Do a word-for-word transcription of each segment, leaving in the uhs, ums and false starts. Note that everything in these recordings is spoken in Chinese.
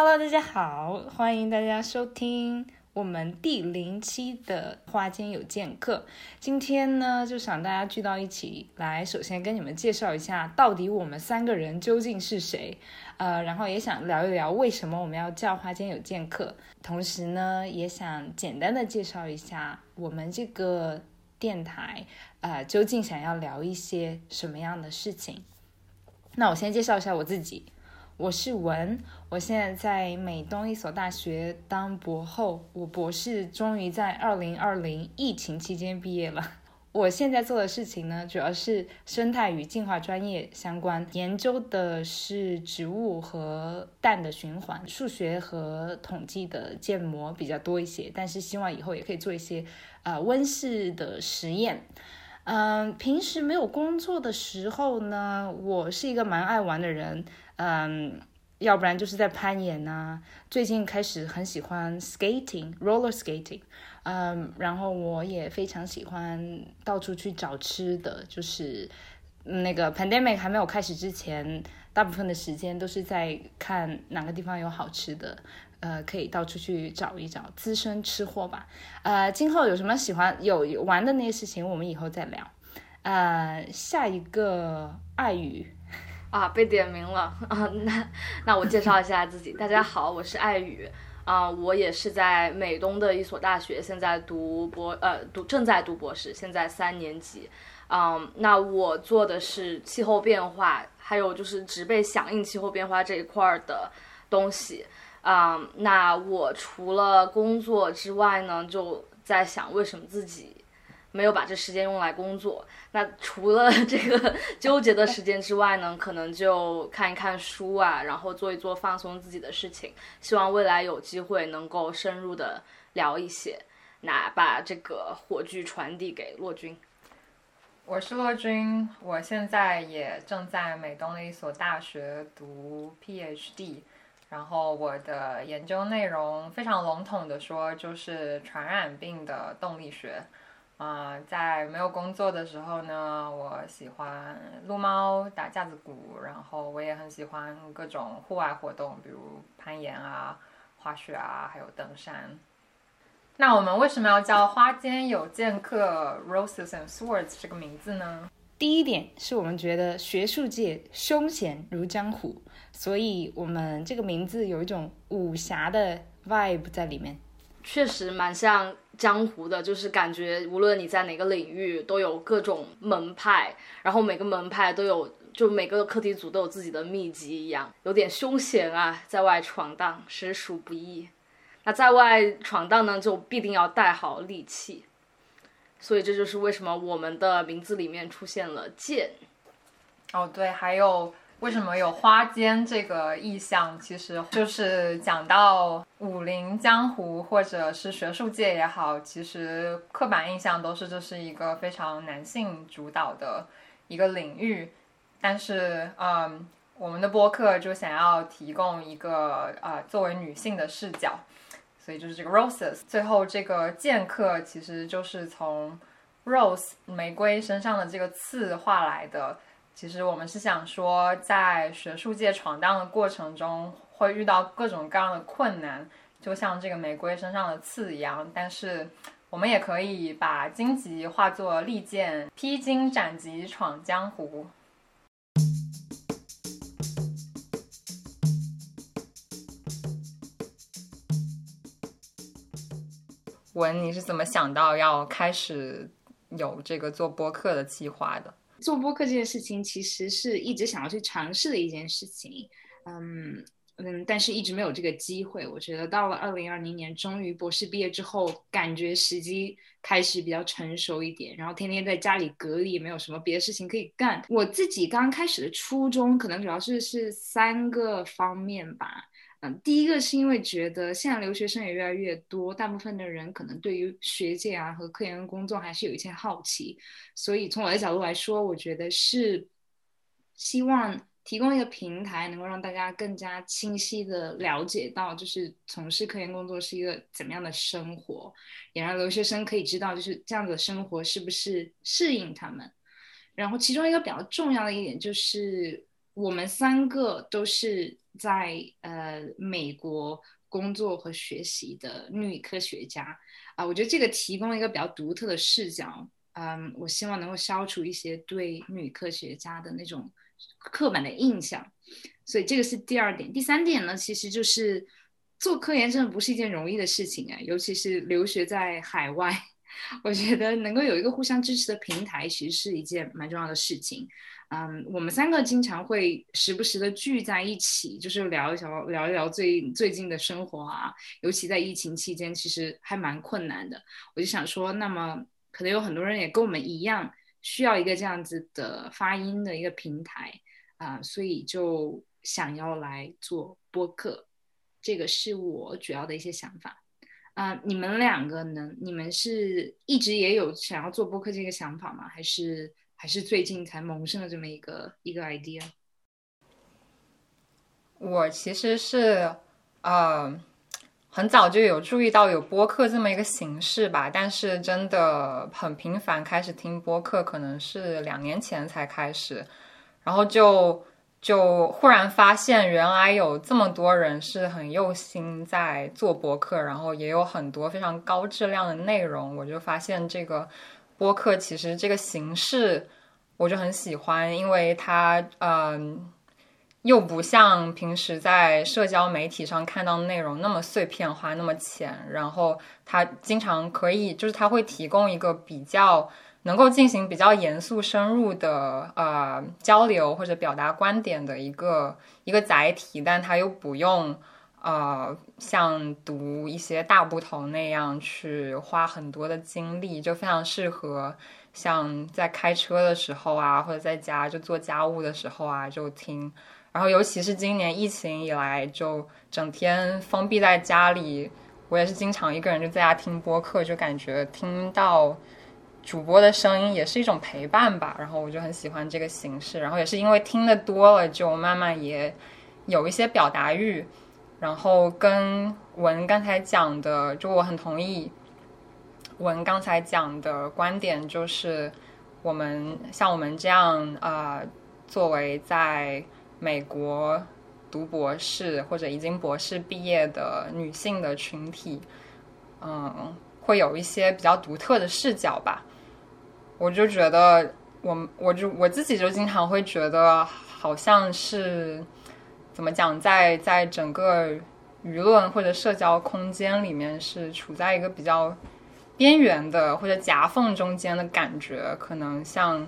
Hello， 大家好，欢迎大家收听我们第零期的花间有剑客。今天呢，就想大家聚到一起来，首先跟你们介绍一下，到底我们三个人究竟是谁，呃，然后也想聊一聊为什么我们要叫花间有剑客，同时呢，也想简单的介绍一下我们这个电台，呃，究竟想要聊一些什么样的事情。那我先介绍一下我自己。我是文，我现在在美东一所大学当博后，我博士终于在二零二零疫情期间毕业了。我现在做的事情呢，主要是生态与进化专业相关，研究的是植物和氮的循环，数学和统计的建模比较多一些，但是希望以后也可以做一些呃温室的实验。嗯，平时没有工作的时候呢，我是一个蛮爱玩的人，嗯，要不然就是在攀岩啊，最近开始很喜欢 skating, roller skating， 嗯，然后我也非常喜欢到处去找吃的，就是那个 pandemic 还没有开始之前，大部分的时间都是在看哪个地方有好吃的。呃，可以到处去找一找，资深吃货吧。呃，今后有什么喜欢有有玩的那些事情，我们以后再聊。呃，下一个爱语啊，被点名了啊，那那我介绍一下自己。大家好，我是爱语啊，我也是在美东的一所大学，现在读博呃读正在读博士，现在三年级。嗯，那我做的是气候变化，还有就是植被响应气候变化这一块的东西。嗯、um, ，那我除了工作之外呢，就在想为什么自己没有把这时间用来工作。那除了这个纠结的时间之外呢，可能就看一看书啊，然后做一做放松自己的事情。希望未来有机会能够深入的聊一些，那把这个火炬传递给洛君。我是洛君，我现在也正在美东的一所大学读 P H D。然后我的研究内容非常笼统的说，就是传染病的动力学。啊、呃，在没有工作的时候呢，我喜欢撸猫、打架子鼓，然后我也很喜欢各种户外活动，比如攀岩啊、滑雪啊，还有登山。那我们为什么要叫花间有剑客 Roses and Swords 这个名字呢？第一点是我们觉得学术界凶险如江湖，所以我们这个名字有一种武侠的 vibe 在里面，确实蛮像江湖的，就是感觉无论你在哪个领域都有各种门派，然后每个门派都有，就每个课题组都有自己的秘籍一样，有点凶险啊，在外闯荡实属不易。那在外闯荡呢，就必定要带好利器，所以这就是为什么我们的名字里面出现了剑。哦，对，还有为什么有花间这个意象，其实就是讲到武林江湖或者是学术界也好，其实刻板印象都是这是一个非常男性主导的一个领域，但是嗯，我们的播客就想要提供一个呃作为女性的视角，所以就是这个 roses， 最后这个剑客其实就是从 rose 玫瑰身上的这个刺画来的。其实我们是想说，在学术界闯荡的过程中会遇到各种各样的困难，就像这个玫瑰身上的刺一样，但是我们也可以把荆棘化作利剑，披荆斩棘闯江湖。文，你是怎么想到要开始有这个做播客的计划的？做播客这件事情其实是一直想要去尝试的一件事情，嗯嗯，但是一直没有这个机会。我觉得到了二零二零年，终于博士毕业之后，感觉时机开始比较成熟一点，然后天天在家里隔离，没有什么别的事情可以干。我自己刚开始的初衷，可能主要是是三个方面吧。嗯，第一个是因为觉得现在留学生也越来越多，大部分的人可能对于学界啊和科研工作还是有一些好奇，所以从我的角度来说，我觉得是希望提供一个平台，能够让大家更加清晰的了解到，就是从事科研工作是一个怎么样的生活，也让留学生可以知道，就是这样的生活是不是适应他们。然后其中一个比较重要的一点就是我们三个都是在呃美国工作和学习的女科学家啊，我觉得这个提供了一个比较独特的视角，嗯，我希望能够消除一些对女科学家的那种刻板的印象，所以这个是第二点。第三点呢，其实就是做科研真的不是一件容易的事情啊，尤其是留学在海外，我觉得能够有一个互相支持的平台其实是一件蛮重要的事情。嗯，我们三个经常会时不时的聚在一起，就是聊一聊聊一聊最最近的生活啊，尤其在疫情期间其实还蛮困难的。我就想说，那么可能有很多人也跟我们一样需要一个这样子的发音的一个平台啊，呃，所以就想要来做播客，这个是我主要的一些想法。啊，呃，你们两个呢？你们是一直也有想要做播客这个想法吗？还是还是最近才萌生了这么一个一个 idea？ 我其实是呃很早就有注意到有播客这么一个形式吧，但是真的很频繁开始听播客可能是两年前才开始，然后就就忽然发现原来有这么多人是很用心在做播客，然后也有很多非常高质量的内容，我就发现这个播客其实这个形式我就很喜欢，因为它嗯、呃、又不像平时在社交媒体上看到的内容那么碎片化那么浅，然后它经常可以就是它会提供一个比较能够进行比较严肃深入的呃交流或者表达观点的一个一个载体，但它又不用呃，像读一些大部头那样去花很多的精力，就非常适合像在开车的时候啊，或者在家就做家务的时候啊就听。然后尤其是今年疫情以来，就整天封闭在家里，我也是经常一个人就在家听播客，就感觉听到主播的声音也是一种陪伴吧。然后我就很喜欢这个形式，然后也是因为听得多了，就慢慢也有一些表达欲。然后跟文刚才讲的，就我很同意文刚才讲的观点，就是我们像我们这样呃，作为在美国读博士或者已经博士毕业的女性的群体，嗯，会有一些比较独特的视角吧。我就觉得我我就我自己就经常会觉得好像是怎么讲，在在整个舆论或者社交空间里面是处在一个比较边缘的或者夹缝中间的感觉，可能像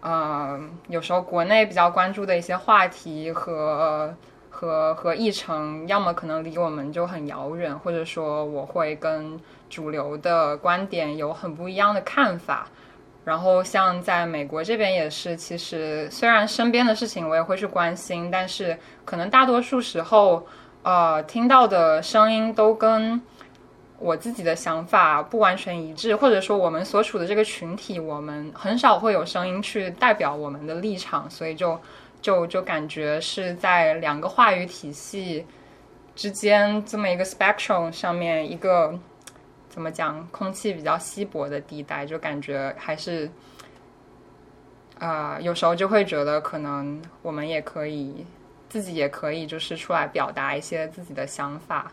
呃有时候国内比较关注的一些话题和和和议程，要么可能离我们就很遥远，或者说我会跟主流的观点有很不一样的看法。然后像在美国这边也是，其实虽然身边的事情我也会去关心，但是可能大多数时候呃，听到的声音都跟我自己的想法不完全一致，或者说我们所处的这个群体，我们很少会有声音去代表我们的立场，所以就就就感觉是在两个话语体系之间这么一个 spectrum 上面一个怎么讲，空气比较稀薄的地带，就感觉还是呃，有时候就会觉得可能我们也可以自己也可以就是出来表达一些自己的想法，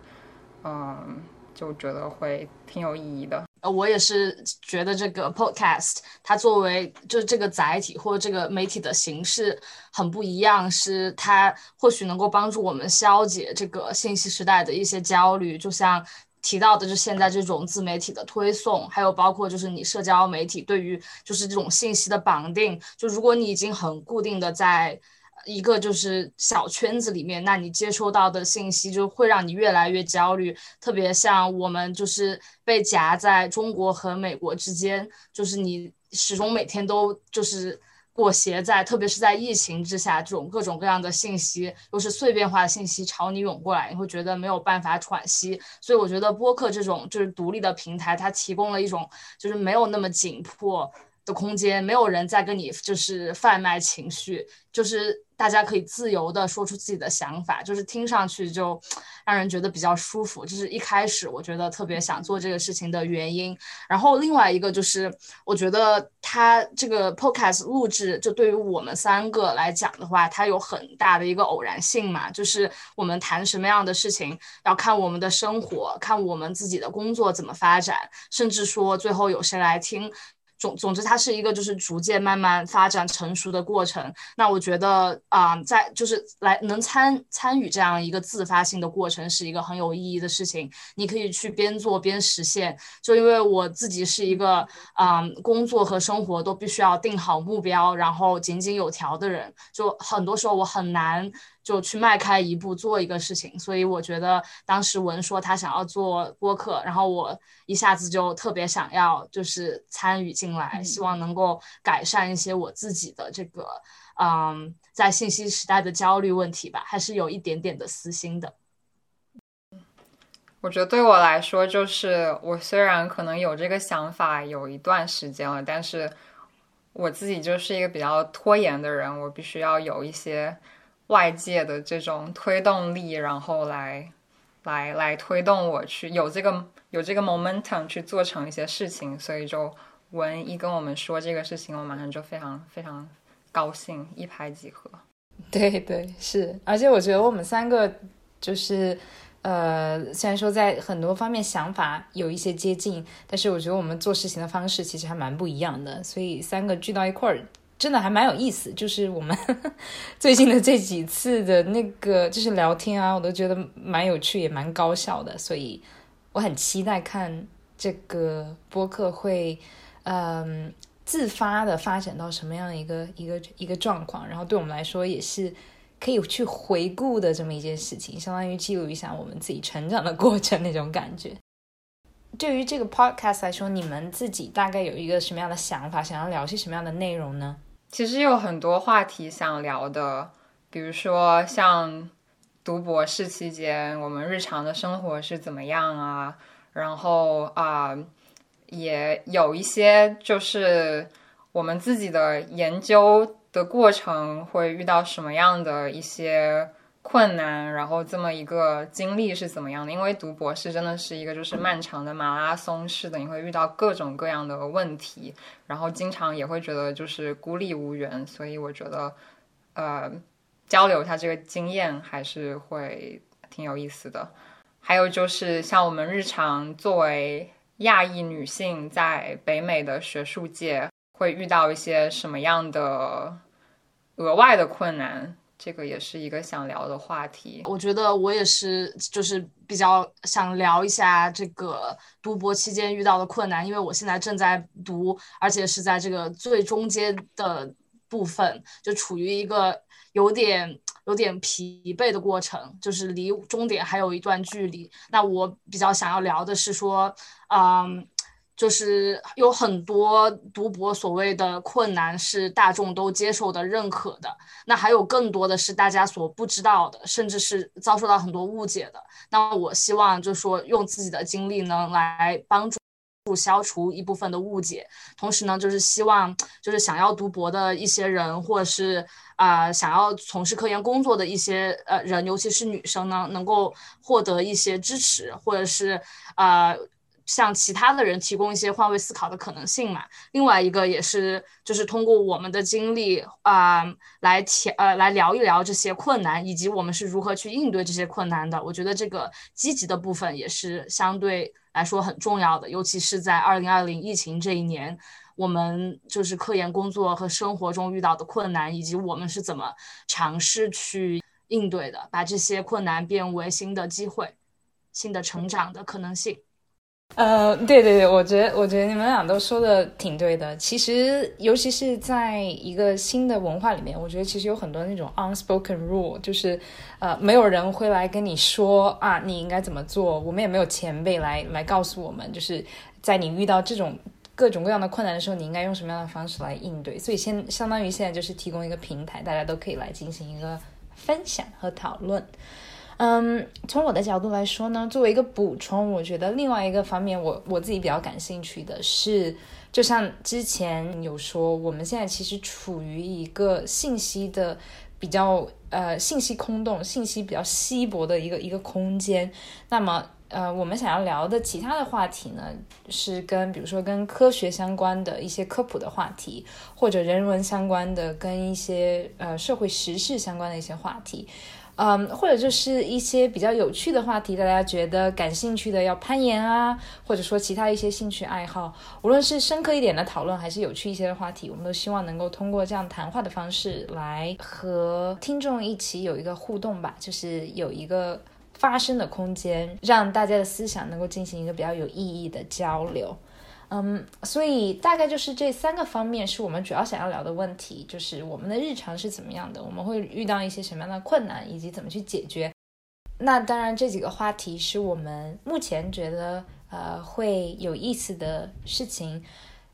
嗯，就觉得会挺有意义的。我也是觉得这个 podcast 它作为就是这个载体或这个媒体的形式很不一样，是它或许能够帮助我们消解这个信息时代的一些焦虑，就像提到的就现在这种自媒体的推送，还有包括就是你社交媒体对于就是这种信息的绑定，就如果你已经很固定的在一个就是小圈子里面，那你接收到的信息就会让你越来越焦虑，特别像我们就是被夹在中国和美国之间，就是你始终每天都就是裹挟在，特别是在疫情之下，这种各种各样的信息又是碎片化的信息朝你涌过来，你会觉得没有办法喘息。所以我觉得播客这种就是独立的平台，它提供了一种就是没有那么紧迫的空间，没有人在跟你就是贩卖情绪，就是大家可以自由的说出自己的想法，就是听上去就让人觉得比较舒服，就是一开始我觉得特别想做这个事情的原因。然后另外一个就是我觉得它这个 podcast 录制就对于我们三个来讲的话，它有很大的一个偶然性嘛，就是我们谈什么样的事情要看我们的生活，看我们自己的工作怎么发展，甚至说最后有谁来听，总总之它是一个就是逐渐慢慢发展成熟的过程。那我觉得啊、呃，在就是来能参参与这样一个自发性的过程是一个很有意义的事情，你可以去边做边实现。就因为我自己是一个啊、呃、工作和生活都必须要定好目标然后井井有条的人，就很多时候我很难就去迈开一步做一个事情，所以我觉得当时文说他想要做播客，然后我一下子就特别想要就是参与进来，希望能够改善一些我自己的这个嗯，在信息时代的焦虑问题吧，还是有一点点的私心的。我觉得对我来说，就是我虽然可能有这个想法有一段时间了，但是我自己就是一个比较拖延的人，我必须要有一些外界的这种推动力，然后来来来推动我去有这个有这个 momentum 去做成一些事情。所以就文一跟我们说这个事情，我马上就非常非常高兴，一拍即合。对对，是。而且我觉得我们三个就是呃，虽然说在很多方面想法有一些接近，但是我觉得我们做事情的方式其实还蛮不一样的，所以三个聚到一块儿真的还蛮有意思。就是我们最近的这几次的那个就是聊天啊，我都觉得蛮有趣也蛮高效的，所以我很期待看这个播客会嗯自发的发展到什么样一个一个一个状况，然后对我们来说也是可以去回顾的这么一件事情，相当于记录一下我们自己成长的过程那种感觉。对于这个 podcast 来说，你们自己大概有一个什么样的想法，想要聊些什么样的内容呢？其实有很多话题想聊的，比如说像读博士期间我们日常的生活是怎么样啊，然后啊、呃，也有一些就是我们自己的研究的过程会遇到什么样的一些困难，然后这么一个经历是怎么样的。因为读博士真的是一个就是漫长的马拉松式的，你会遇到各种各样的问题，然后经常也会觉得就是孤立无援，所以我觉得呃，交流一下这个经验还是会挺有意思的。还有就是像我们日常作为亚裔女性在北美的学术界会遇到一些什么样的额外的困难，这个也是一个想聊的话题。我觉得我也是就是比较想聊一下这个读博期间遇到的困难，因为我现在正在读，而且是在这个最中间的部分，就处于一个有点有点疲惫的过程，就是离终点还有一段距离。那我比较想要聊的是说嗯就是有很多读博所谓的困难是大众都接受的认可的，那还有更多的是大家所不知道的，甚至是遭受到很多误解的。那我希望就是说用自己的经历能来帮助消除一部分的误解，同时呢就是希望就是想要读博的一些人，或者是啊、呃、想要从事科研工作的一些呃人，尤其是女生呢能够获得一些支持，或者是啊、呃向其他的人提供一些换位思考的可能性嘛。另外一个也是就是通过我们的经历啊、呃、来提呃来聊一聊这些困难，以及我们是如何去应对这些困难的。我觉得这个积极的部分也是相对来说很重要的，尤其是在二零二零疫情这一年，我们就是科研工作和生活中遇到的困难，以及我们是怎么尝试去应对的，把这些困难变为新的机会、新的成长的可能性。呃，对对对，我觉得我觉得你们俩都说的挺对的。其实，尤其是在一个新的文化里面，我觉得其实有很多那种 unspoken rule， 就是呃，没有人会来跟你说啊，你应该怎么做。我们也没有前辈来来告诉我们，就是在你遇到这种各种各样的困难的时候，你应该用什么样的方式来应对。所以先相当于现在就是提供一个平台，大家都可以来进行一个分享和讨论。嗯，从我的角度来说呢，作为一个补充，我觉得另外一个方面我我自己比较感兴趣的是，就像之前有说，我们现在其实处于一个信息的比较呃信息空洞、信息比较稀薄的一个一个空间。那么呃，我们想要聊的其他的话题呢，是跟比如说跟科学相关的一些科普的话题，或者人文相关的，跟一些呃社会时事相关的一些话题，嗯，或者就是一些比较有趣的话题，大家觉得感兴趣的要攀岩啊，或者说其他一些兴趣爱好，无论是深刻一点的讨论还是有趣一些的话题，我们都希望能够通过这样谈话的方式来和听众一起有一个互动吧，就是有一个发声的空间，让大家的思想能够进行一个比较有意义的交流。嗯，所以大概就是这三个方面是我们主要想要聊的问题，就是我们的日常是怎么样的，我们会遇到一些什么样的困难，以及怎么去解决。那当然这几个话题是我们目前觉得呃会有意思的事情，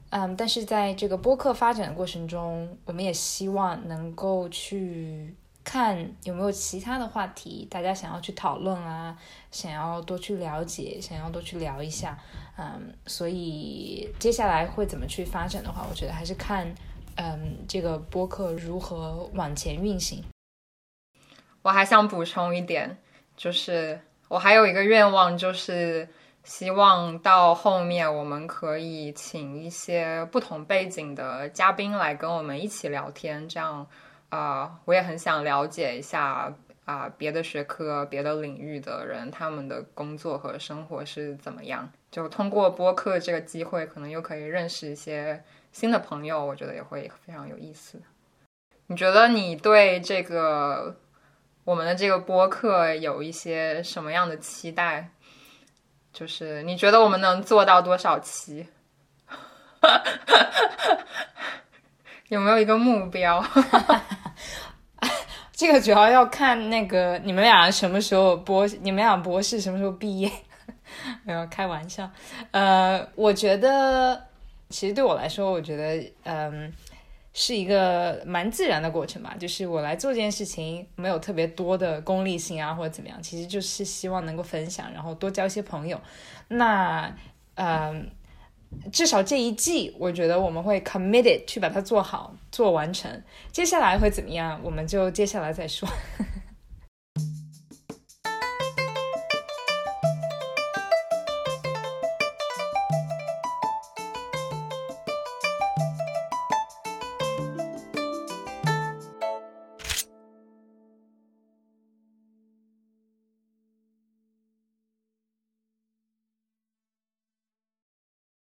嗯，但是在这个播客发展的过程中，我们也希望能够去看有没有其他的话题大家想要去讨论啊，想要多去了解，想要多去聊一下。嗯，所以接下来会怎么去发展的话，我觉得还是看嗯这个播客如何往前运行。我还想补充一点，就是我还有一个愿望，就是希望到后面我们可以请一些不同背景的嘉宾来跟我们一起聊天，这样呃、我也很想了解一下、呃、别的学科别的领域的人他们的工作和生活是怎么样，就通过播客这个机会可能又可以认识一些新的朋友，我觉得也会非常有意思。你觉得你对这个我们的这个播客有一些什么样的期待，就是你觉得我们能做到多少期？有没有一个目标？这个主要要看那个你们俩什么时候博，你们俩博士什么时候毕业？没有开玩笑。呃，我觉得其实对我来说，我觉得嗯、呃，是一个蛮自然的过程吧。就是我来做这件事情，没有特别多的功利性啊，或者怎么样，其实就是希望能够分享，然后多交一些朋友。那嗯。呃至少这一季我觉得我们会 committed 去把它做好做完成，接下来会怎么样我们就接下来再说。